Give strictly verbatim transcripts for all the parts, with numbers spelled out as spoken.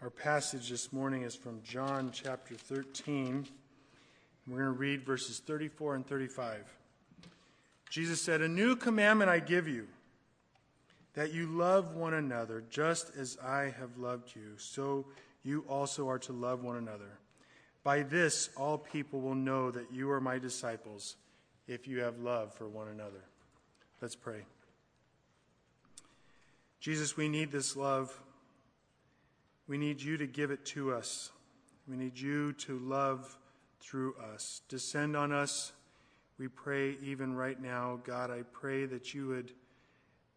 Our passage this morning is from John chapter thirteen. We're going to read verses thirty-four and thirty-five. Jesus said, "A new commandment I give you, that you love one another just as I have loved you, so you also are to love one another. By this all people will know that you are my disciples, if you have love for one another." Let's pray. Jesus, we need this love. We need you to give it to us. We need you to love through us. Descend on us, we pray, even right now. God, I pray that you would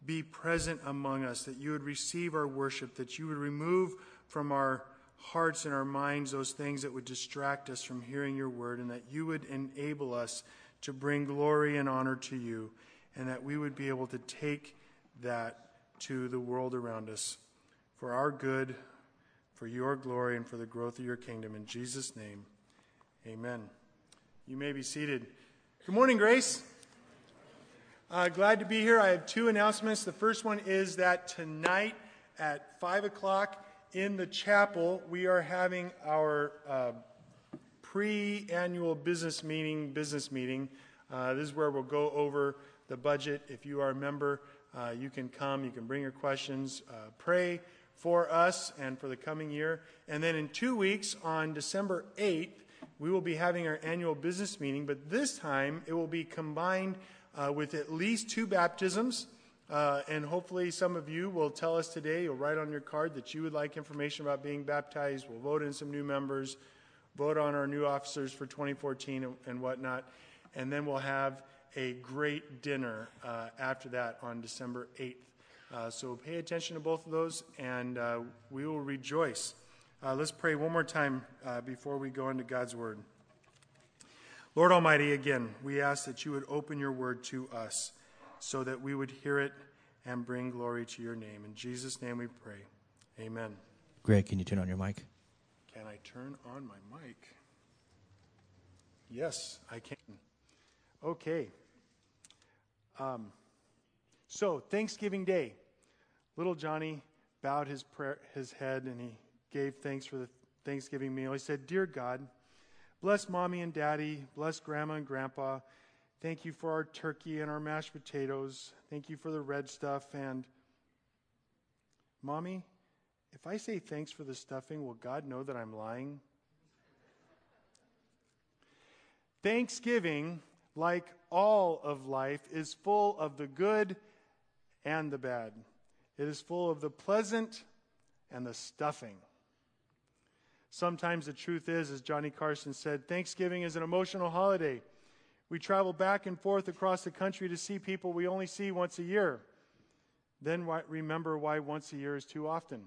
be present among us, that you would receive our worship, that you would remove from our hearts and our minds those things that would distract us from hearing your word, and that you would enable us to bring glory and honor to you, and that we would be able to take that to the world around us for our good, for your glory, and for the growth of your kingdom. In Jesus' name, amen. You may be seated. Good morning, Grace. Uh, glad to be here. I have two announcements. The first one is that tonight at five o'clock in the chapel, we are having our uh, pre-annual business meeting, business meeting. Uh, this is where we'll go over the budget. If you are a member, uh, you can come, you can bring your questions, uh, pray for us and for the coming year. And then in two weeks, on December eighth, we will be having our annual business meeting, but this time it will be combined uh, with at least two baptisms. Uh, and hopefully some of you will tell us today, you'll write on your card that you would like information about being baptized. We'll vote in some new members, vote on our new officers for twenty fourteen and, and whatnot. And then we'll have a great dinner uh, after that on December eighth. Uh, so pay attention to both of those, and uh, we will rejoice. Uh, let's pray one more time uh, before we go into God's word. Lord Almighty, again, we ask that you would open your word to us so that we would hear it and bring glory to your name. In Jesus' name we pray. Amen. Greg, can you turn on your mic? Can I turn on my mic? Yes, I can. Okay. Um, so, Thanksgiving Day. Little Johnny bowed his prayer, his head, and he gave thanks for the Thanksgiving meal. He said, "Dear God, bless Mommy and Daddy, bless Grandma and Grandpa. Thank you for our turkey and our mashed potatoes. Thank you for the red stuff. And Mommy, if I say thanks for the stuffing, will God know that I'm lying?" Thanksgiving, like all of life, is full of the good and the bad. It is full of the pleasant and the stuffing. Sometimes the truth is, as Johnny Carson said, Thanksgiving is an emotional holiday. We travel back and forth across the country to see people we only see once a year. Then why, remember why once a year is too often.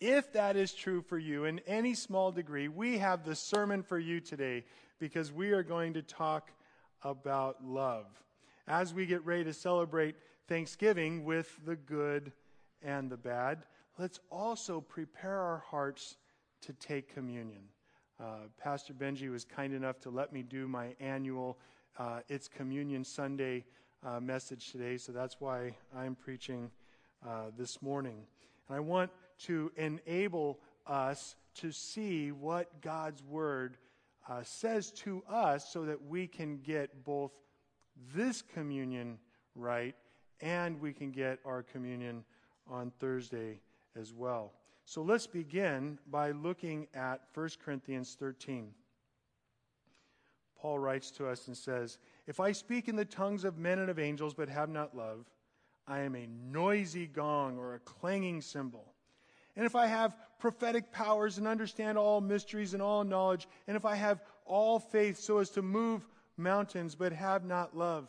If that is true for you in any small degree, we have the sermon for you today, because we are going to talk about love as we get ready to celebrate Thanksgiving with the good and the bad. Let's also prepare our hearts to take communion. Uh, Pastor Benji was kind enough to let me do my annual uh, It's Communion Sunday uh, message today, so that's why I'm preaching uh, this morning. And I want to enable us to see what God's Word uh, says to us so that we can get both this communion right and we can get our communion on Thursday as well. So let's begin by looking at First Corinthians thirteen. Paul writes to us and says, "If I speak in the tongues of men and of angels but have not love, I am a noisy gong or a clanging cymbal. And if I have prophetic powers and understand all mysteries and all knowledge, and if I have all faith so as to move mountains but have not love,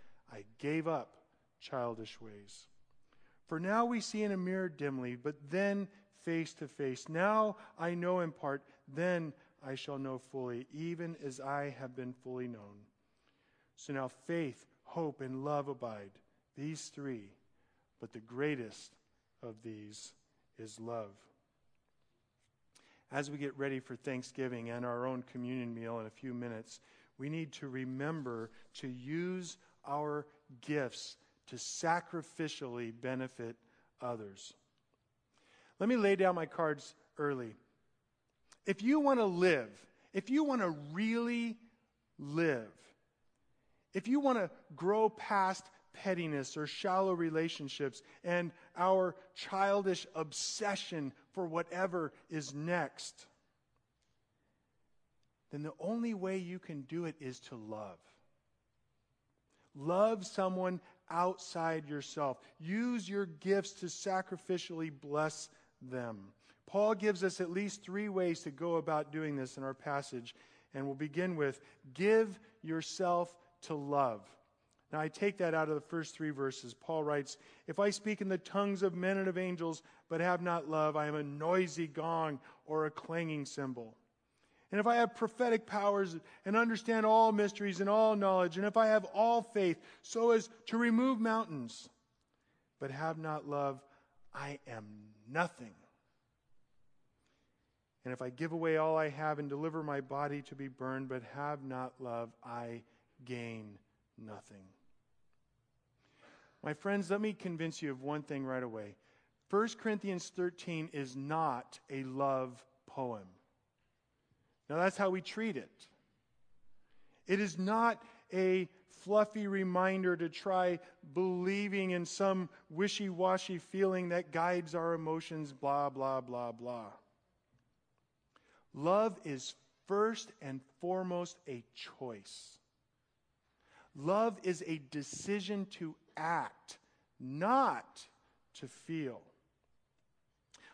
I gave up childish ways. For now we see in a mirror dimly, but then face to face. Now I know in part, then I shall know fully, even as I have been fully known. So now faith, hope, and love abide, these three, but the greatest of these is love. As we get ready for Thanksgiving and our own communion meal in a few minutes, we need to remember to use our gifts to sacrificially benefit others. Let me lay down my cards early. If you want to live, if you want to really live, if you want to grow past pettiness or shallow relationships and our childish obsession for whatever is next, then the only way you can do it is to love. Love someone outside yourself. Use your gifts to sacrificially bless them. Paul gives us at least three ways to go about doing this in our passage, and we'll begin with, give yourself to love. Now I take that out of the first three verses. Paul writes, if I speak in the tongues of men and of angels, but have not love, I am a noisy gong or a clanging cymbal. And if I have prophetic powers and understand all mysteries and all knowledge, and if I have all faith so as to remove mountains, but have not love, I am nothing. And if I give away all I have and deliver my body to be burned, but have not love, I gain nothing. My friends, let me convince you of one thing right away. First Corinthians thirteen is not a love poem. Now that's how we treat it. It is not a fluffy reminder to try believing in some wishy-washy feeling that guides our emotions, blah, blah, blah, blah. Love is first and foremost a choice. Love is a decision to act, not to feel.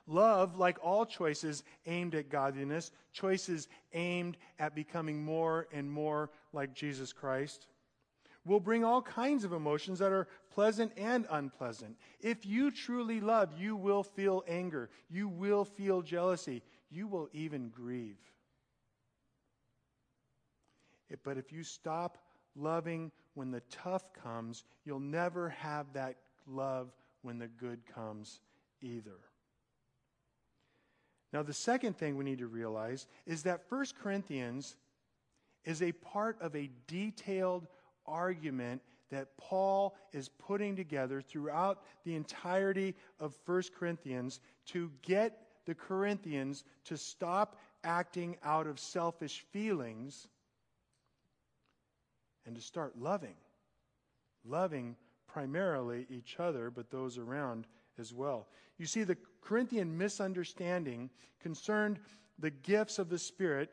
Love, like all choices aimed at godliness, choices aimed at becoming more and more like Jesus Christ, will bring all kinds of emotions that are pleasant and unpleasant. If you truly love, you will feel anger. You will feel jealousy. You will even grieve. It, but if you stop loving when the tough comes, you'll never have that love when the good comes either. Now, the second thing we need to realize is that First Corinthians is a part of a detailed argument that Paul is putting together throughout the entirety of First Corinthians to get the Corinthians to stop acting out of selfish feelings and to start loving. Loving primarily each other, but those around as well. You see, the Corinthian misunderstanding concerned the gifts of the Spirit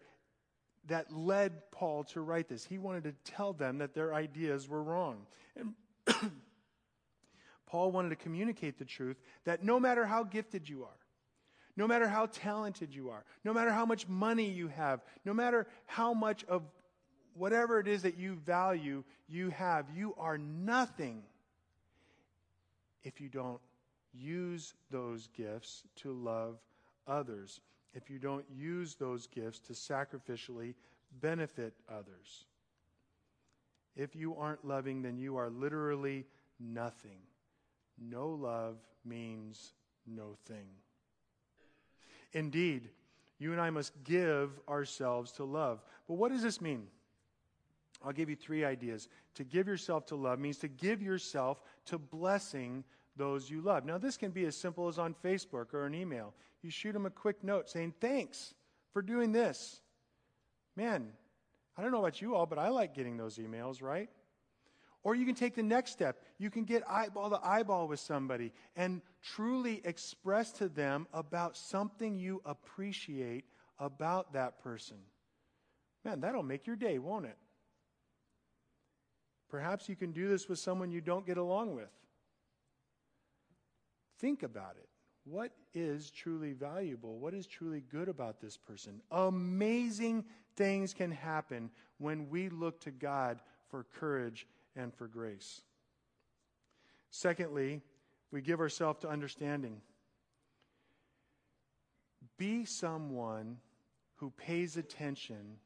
that led Paul to write this. He wanted to tell them that their ideas were wrong. And Paul wanted to communicate the truth that no matter how gifted you are, no matter how talented you are, no matter how much money you have, no matter how much of whatever it is that you value you have, you are nothing if you don't use those gifts to love others, if you don't use those gifts to sacrificially benefit others. If you aren't loving, then you are literally nothing. No love means no thing. Indeed, you and I must give ourselves to love. But what does this mean? I'll give you three ideas. To give yourself to love means to give yourself to blessing those you love. Now, this can be as simple as on Facebook or an email. You shoot them a quick note saying, thanks for doing this. Man, I don't know about you all, but I like getting those emails, right? Or you can take the next step. You can get eyeball to eyeball with somebody and truly express to them about something you appreciate about that person. Man, that'll make your day, won't it? Perhaps you can do this with someone you don't get along with. Think about it. What is truly valuable? What is truly good about this person? Amazing things can happen when we look to God for courage and for grace. Secondly, we give ourselves to understanding. Be someone who pays attention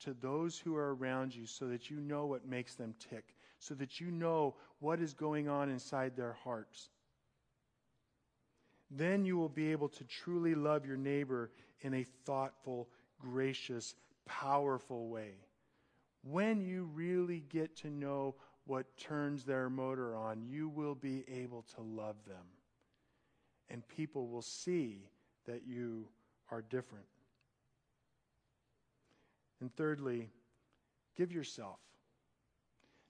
to those who are around you so that you know what makes them tick, so that you know what is going on inside their hearts. Then you will be able to truly love your neighbor in a thoughtful, gracious, powerful way. When you really get to know what turns their motor on, you will be able to love them. And people will see that you are different. And thirdly, give yourself.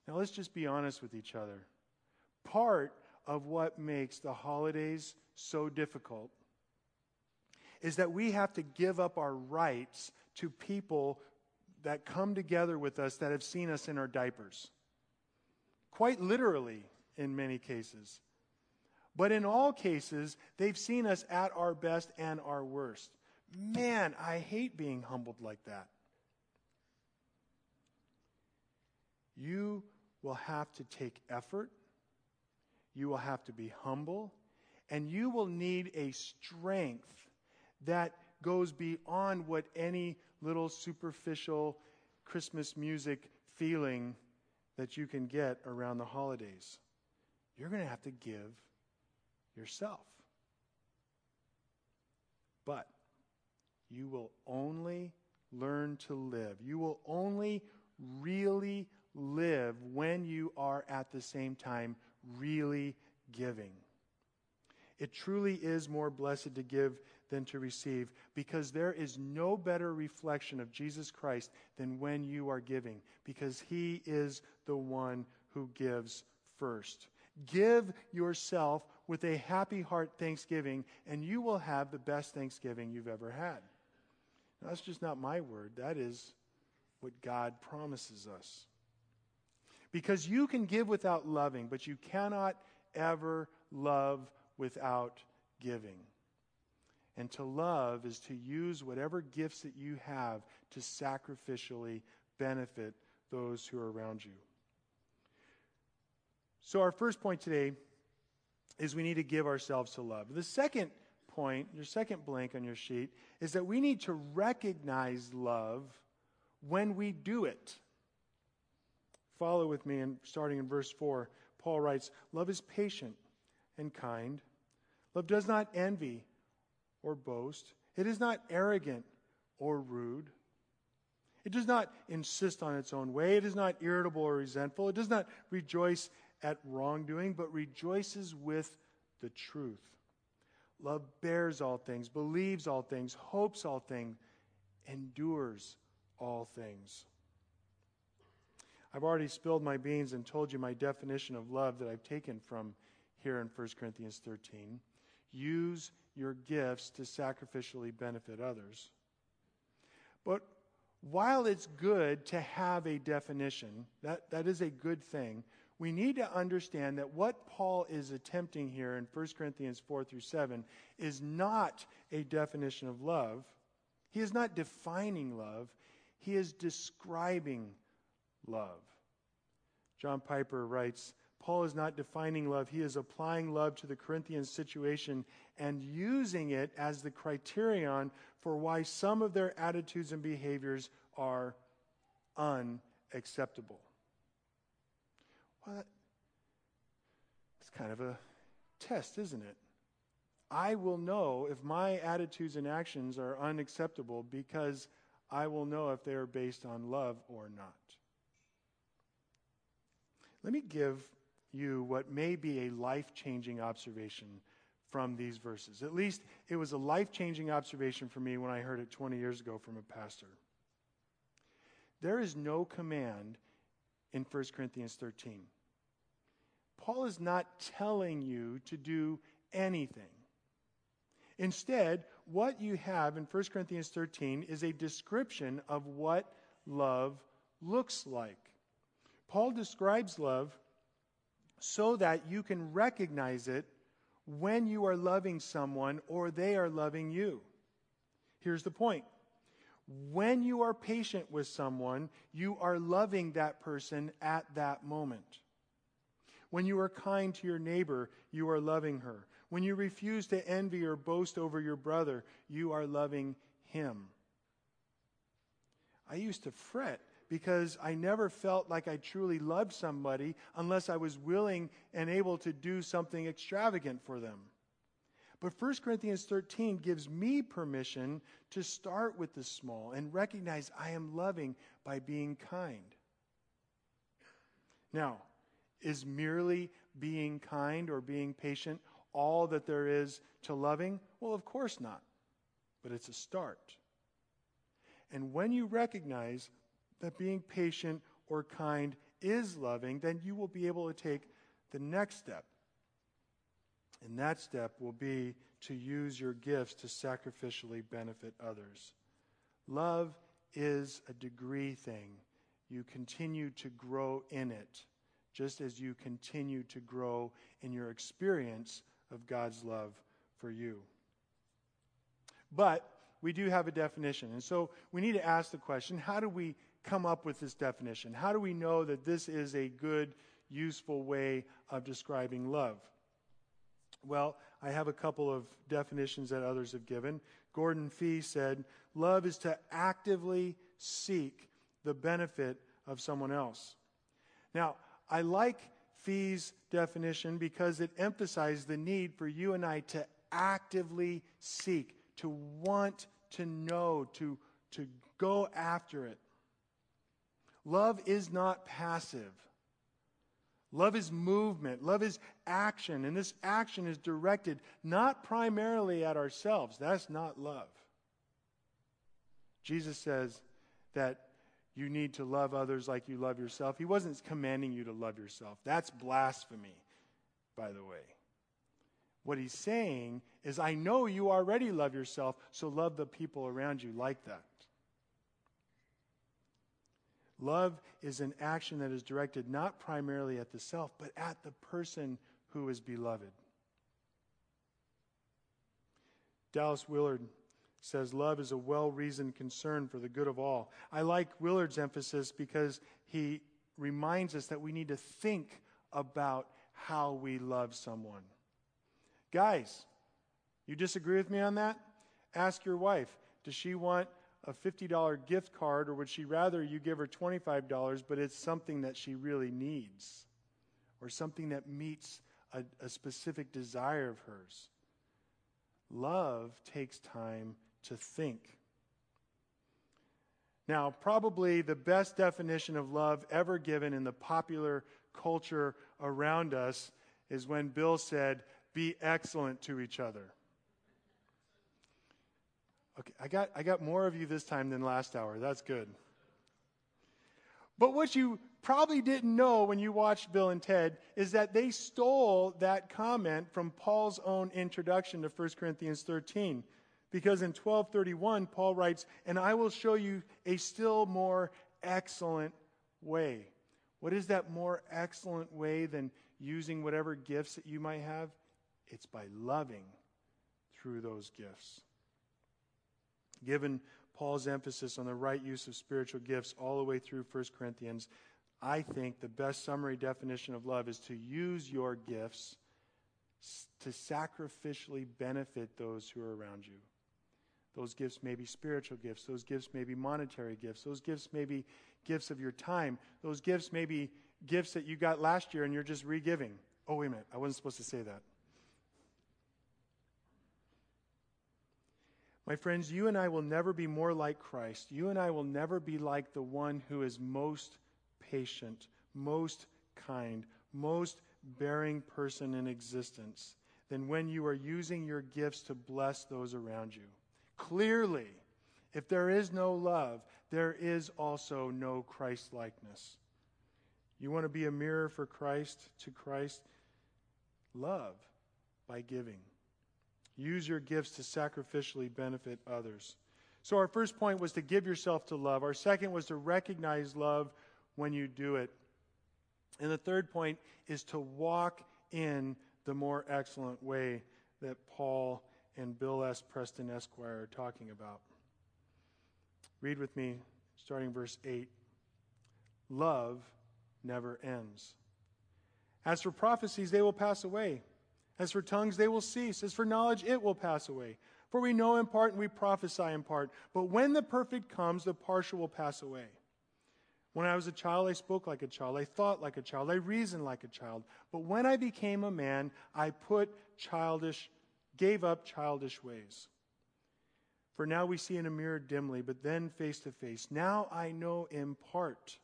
Now let's just be honest with each other. Part of what makes the holidays so difficult is that we have to give up our rights to people that come together with us that have seen us in our diapers. Quite literally, in many cases. But in all cases, they've seen us at our best and our worst. Man, I hate being humbled like that. You will have to take effort. You will have to be humble. And you will need a strength that goes beyond what any little superficial Christmas music feeling that you can get around the holidays. You're going to have to give yourself. But you will only learn to live. You will only really live when you are at the same time really giving. It truly is more blessed to give than to receive, because there is no better reflection of Jesus Christ than when you are giving, because he is the one who gives first. Give yourself with a happy heart thanksgiving, and you will have the best thanksgiving you've ever had. Now, that's just not my word. That is what God promises us. Because you can give without loving, but you cannot ever love without giving. And to love is to use whatever gifts that you have to sacrificially benefit those who are around you. So our first point today is we need to give ourselves to love. The second point, your second blank on your sheet, is that we need to recognize love when we do it. Follow with me, and starting in verse four, Paul writes, "Love is patient and kind. Love does not envy or boast. It is not arrogant or rude. It does not insist on its own way. It is not irritable or resentful. It does not rejoice at wrongdoing, but rejoices with the truth. Love bears all things, believes all things, hopes all things, endures all things." I've already spilled my beans and told you my definition of love that I've taken from here in First Corinthians thirteen. Use your gifts to sacrificially benefit others. But while it's good to have a definition, that, that is a good thing, we need to understand that what Paul is attempting here in First Corinthians four through seven is not a definition of love. He is not defining love. He is describing love. John Piper writes, "Paul is not defining love. He is applying love to the Corinthian situation and using it as the criterion for why some of their attitudes and behaviors are unacceptable." Well, that's kind of a test, isn't it? I will know if my attitudes and actions are unacceptable because I will know if they are based on love or not. Let me give you what may be a life-changing observation from these verses. At least it was a life-changing observation for me when I heard it twenty years ago from a pastor. There is no command in First Corinthians thirteen. Paul is not telling you to do anything. Instead, what you have in First Corinthians thirteen is a description of what love looks like. Paul describes love so that you can recognize it when you are loving someone or they are loving you. Here's the point. When you are patient with someone, you are loving that person at that moment. When you are kind to your neighbor, you are loving her. When you refuse to envy or boast over your brother, you are loving him. I used to fret because I never felt like I truly loved somebody unless I was willing and able to do something extravagant for them. But First Corinthians thirteen gives me permission to start with the small and recognize I am loving by being kind. Now, is merely being kind or being patient all that there is to loving? Well, of course not. But it's a start. And when you recognize that being patient or kind is loving, then you will be able to take the next step. And that step will be to use your gifts to sacrificially benefit others. Love is a degree thing. You continue to grow in it, just as you continue to grow in your experience of God's love for you. But we do have a definition, and so we need to ask the question, how do we come up with this definition? How do we know that this is a good, useful way of describing love? Well, I have a couple of definitions that others have given. Gordon Fee said, love is to actively seek the benefit of someone else. Now, I like Fee's definition because it emphasized the need for you and I to actively seek, to want to know, to, to go after it. Love is not passive. Love is movement. Love is action. And this action is directed not primarily at ourselves. That's not love. Jesus says that you need to love others like you love yourself. He wasn't commanding you to love yourself. That's blasphemy, by the way. What he's saying is, I know you already love yourself, so love the people around you like that. Love is an action that is directed not primarily at the self, but at the person who is beloved. Dallas Willard says love is a well-reasoned concern for the good of all. I like Willard's emphasis because he reminds us that we need to think about how we love someone. Guys, you disagree with me on that? Ask your wife, does she want a fifty dollar gift card, or would she rather you give her twenty-five dollars, but it's something that she really needs or something that meets a, a specific desire of hers? Love takes time to think. Now, probably the best definition of love ever given in the popular culture around us is when Bill said, be excellent to each other. Okay, I got, I got more of you this time than last hour. That's good. But what you probably didn't know when you watched Bill and Ted is that they stole that comment from Paul's own introduction to First Corinthians thirteen. Because in twelve thirty-one, Paul writes, and I will show you a still more excellent way. What is that more excellent way than using whatever gifts that you might have? It's by loving through those gifts. Given Paul's emphasis on the right use of spiritual gifts all the way through First Corinthians, I think the best summary definition of love is to use your gifts to sacrificially benefit those who are around you. Those gifts may be spiritual gifts. Those gifts may be monetary gifts. Those gifts may be gifts of your time. Those gifts may be gifts that you got last year and you're just re-giving. Oh, wait a minute. I wasn't supposed to say that. My friends, you and I will never be more like Christ. You and I will never be like the one who is most patient, most kind, most bearing person in existence than when you are using your gifts to bless those around you. Clearly, if there is no love, there is also no Christ-likeness. You want to be a mirror for Christ to Christ? Love by giving. Use your gifts to sacrificially benefit others. So our first point was to give yourself to love. Our second was to recognize love when you do it. And the third point is to walk in the more excellent way that Paul and Bill S. Preston Esquire are talking about. Read with me, starting verse eight. Love never ends. As for prophecies, they will pass away. As for tongues, they will cease. As for knowledge, it will pass away. For we know in part and we prophesy in part. But when the perfect comes, the partial will pass away. When I was a child, I spoke like a child. I thought like a child. I reasoned like a child. But when I became a man, I put childish, gave up childish ways. For now we see in a mirror dimly, but then face to face. Now I know in part.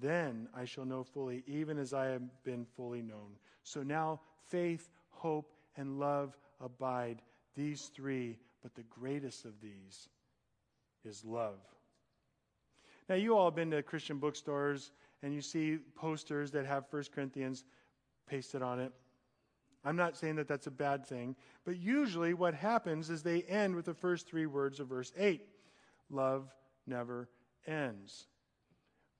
Then I shall know fully, even as I have been fully known. So now faith, hope, and love abide, these three, but the greatest of these is love. Now, you all have been to Christian bookstores, and you see posters that have First Corinthians pasted on it. I'm not saying that that's a bad thing, but usually what happens is they end with the first three words of verse eight. Love never ends.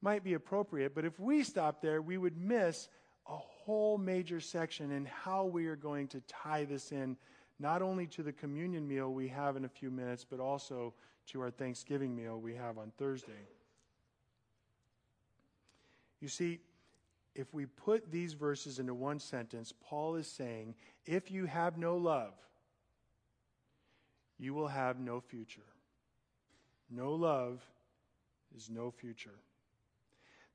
Might be appropriate, but if we stop there, we would miss a whole major section in how we are going to tie this in, not only to the communion meal we have in a few minutes, but also to our Thanksgiving meal we have on Thursday. You see, if we put these verses into one sentence, Paul is saying, if you have no love, you will have no future. No love is no future.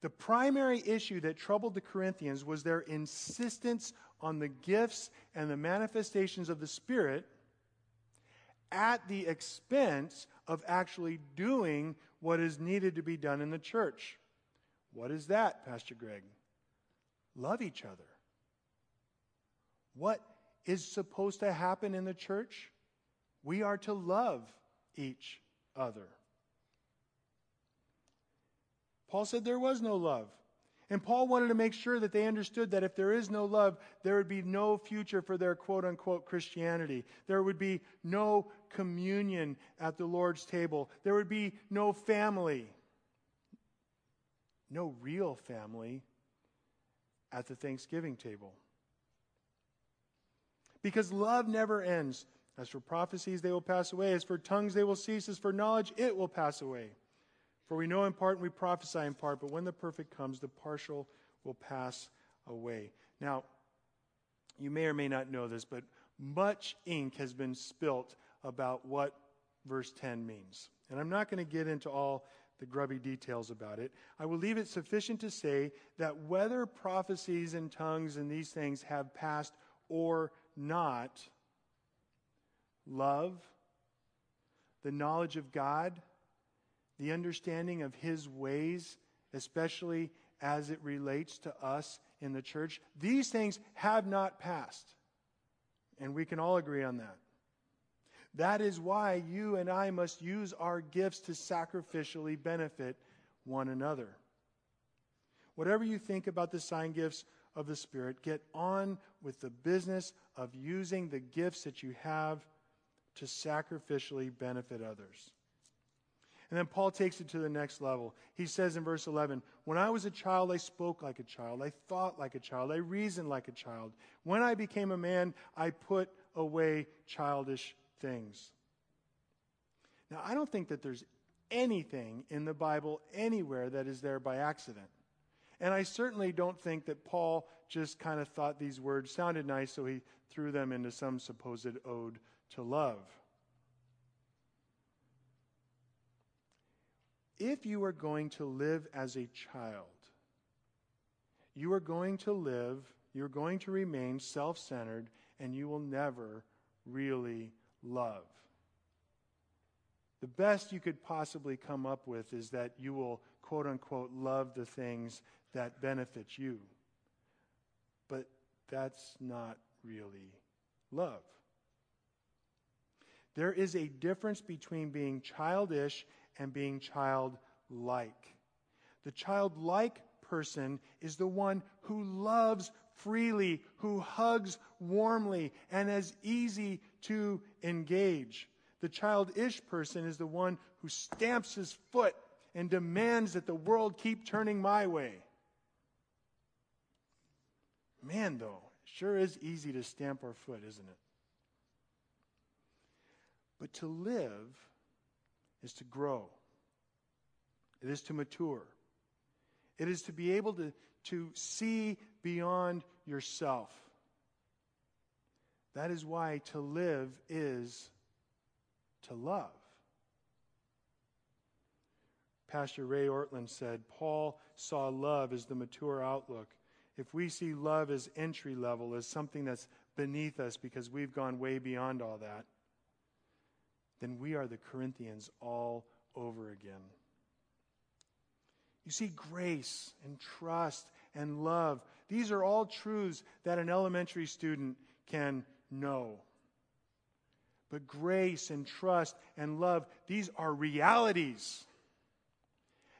The primary issue that troubled the Corinthians was their insistence on the gifts and the manifestations of the Spirit at the expense of actually doing what is needed to be done in the church. What is that, Pastor Greg? Love each other. What is supposed to happen in the church? We are to love each other. Paul said there was no love. And Paul wanted to make sure that they understood that if there is no love, there would be no future for their quote-unquote Christianity. There would be no communion at the Lord's table. There would be no family. No real family at the Thanksgiving table. Because love never ends. As for prophecies, they will pass away. As for tongues, they will cease. As for knowledge, it will pass away. For we know in part and we prophesy in part, but when the perfect comes, the partial will pass away. Now, you may or may not know this, but much ink has been spilt about what verse ten means. And I'm not going to get into all the grubby details about it. I will leave it sufficient to say that whether prophecies and tongues and these things have passed or not, love, the knowledge of God, the understanding of His ways, especially as it relates to us in the church, these things have not passed. And we can all agree on that. That is why you and I must use our gifts to sacrificially benefit one another. Whatever you think about the sign gifts of the Spirit, get on with the business of using the gifts that you have to sacrificially benefit others. And then Paul takes it to the next level. He says in verse eleven, when I was a child, I spoke like a child. I thought like a child. I reasoned like a child. When I became a man, I put away childish things. Now, I don't think that there's anything in the Bible anywhere that is there by accident. And I certainly don't think that Paul just kind of thought these words sounded nice, so he threw them into some supposed ode to love. If you are going to live as a child, you are going to live, you're going to remain self-centered, and you will never really love. The best you could possibly come up with is that you will, quote-unquote, love the things that benefit you. But that's not really love. There is a difference between being childish and being childlike. The childlike person is the one who loves freely, who hugs warmly, and is easy to engage. The childish person is the one who stamps his foot and demands that the world keep turning my way. Man, though, it sure is easy to stamp our foot, isn't it? But to live is to grow. It is to mature. It is to be able to, to see beyond yourself. That is why to live is to love. Pastor Ray Ortlund said, Paul saw love as the mature outlook. If we see love as entry level, as something that's beneath us because we've gone way beyond all that, then we are the Corinthians all over again. You see, grace and trust and love, these are all truths that an elementary student can know. But grace and trust and love, these are realities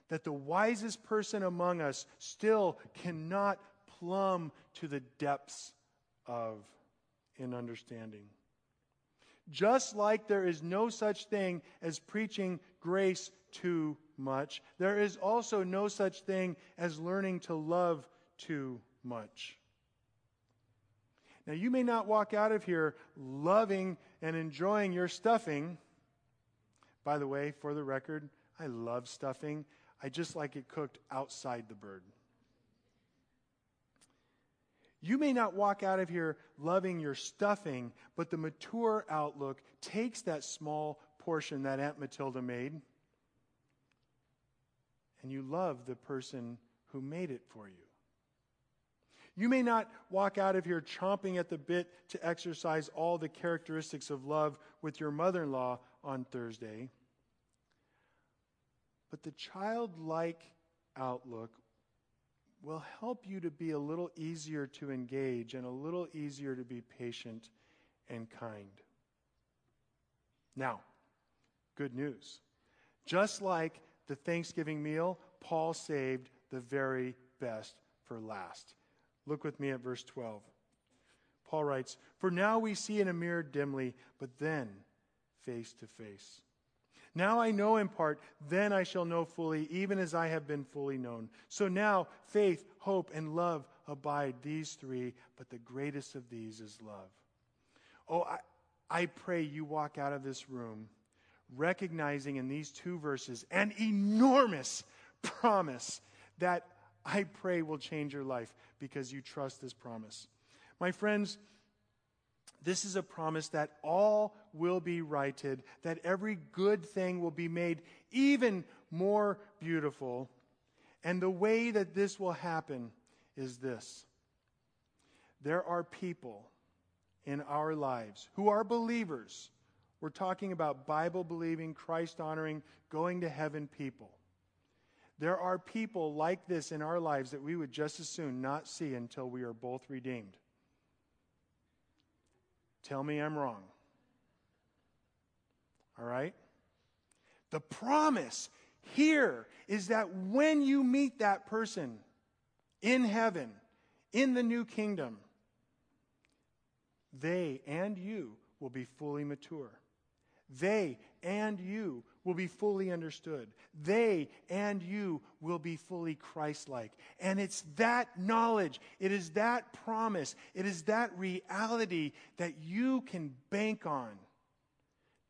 that the wisest person among us still cannot plumb to the depths of in understanding. Just like there is no such thing as preaching grace too much, there is also no such thing as learning to love too much. Now, you may not walk out of here loving and enjoying your stuffing. By the way, for the record, I love stuffing. I just like it cooked outside the bird. You may not walk out of here loving your stuffing, but the mature outlook takes that small portion that Aunt Matilda made, and you love the person who made it for you. You may not walk out of here chomping at the bit to exercise all the characteristics of love with your mother-in-law on Thursday, but the childlike outlook will help you to be a little easier to engage and a little easier to be patient and kind. Now, good news. Just like the Thanksgiving meal, Paul saved the very best for last. Look with me at verse twelve. Paul writes, "For now we see in a mirror dimly, but then face to face. Now I know in part, then I shall know fully, even as I have been fully known. So now faith, hope, and love abide, these three, but the greatest of these is love." Oh, I, I pray you walk out of this room recognizing in these two verses an enormous promise that I pray will change your life because you trust this promise. My friends, this is a promise that all will be righted, that every good thing will be made even more beautiful. And the way that this will happen is this. There are people in our lives who are believers. We're talking about Bible-believing, Christ-honoring, going to heaven people. There are people like this in our lives that we would just as soon not see until we are both redeemed. Tell me I'm wrong. All right? The promise here is that when you meet that person in heaven, in the new kingdom, they and you will be fully mature. They and you will be fully understood. They and you will be fully Christ-like. And it's that knowledge, it is that promise, it is that reality that you can bank on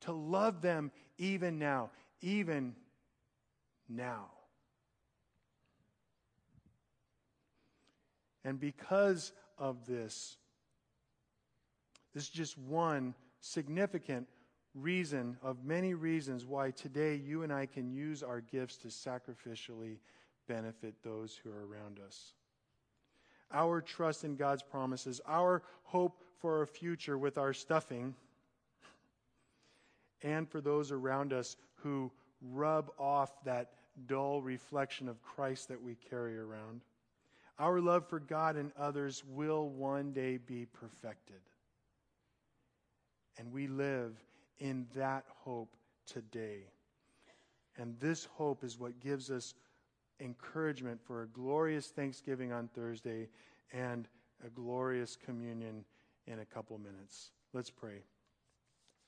to love them even now, even now. And because of this, this is just one significant reason of many reasons why today you and I can use our gifts to sacrificially benefit those who are around us. Our trust in God's promises, our hope for our future with our stuffing, and for those around us who rub off that dull reflection of Christ that we carry around. Our love for God and others will one day be perfected. And we live in that hope today. And this hope is what gives us encouragement for a glorious Thanksgiving on Thursday and a glorious communion in a couple minutes. Let's pray.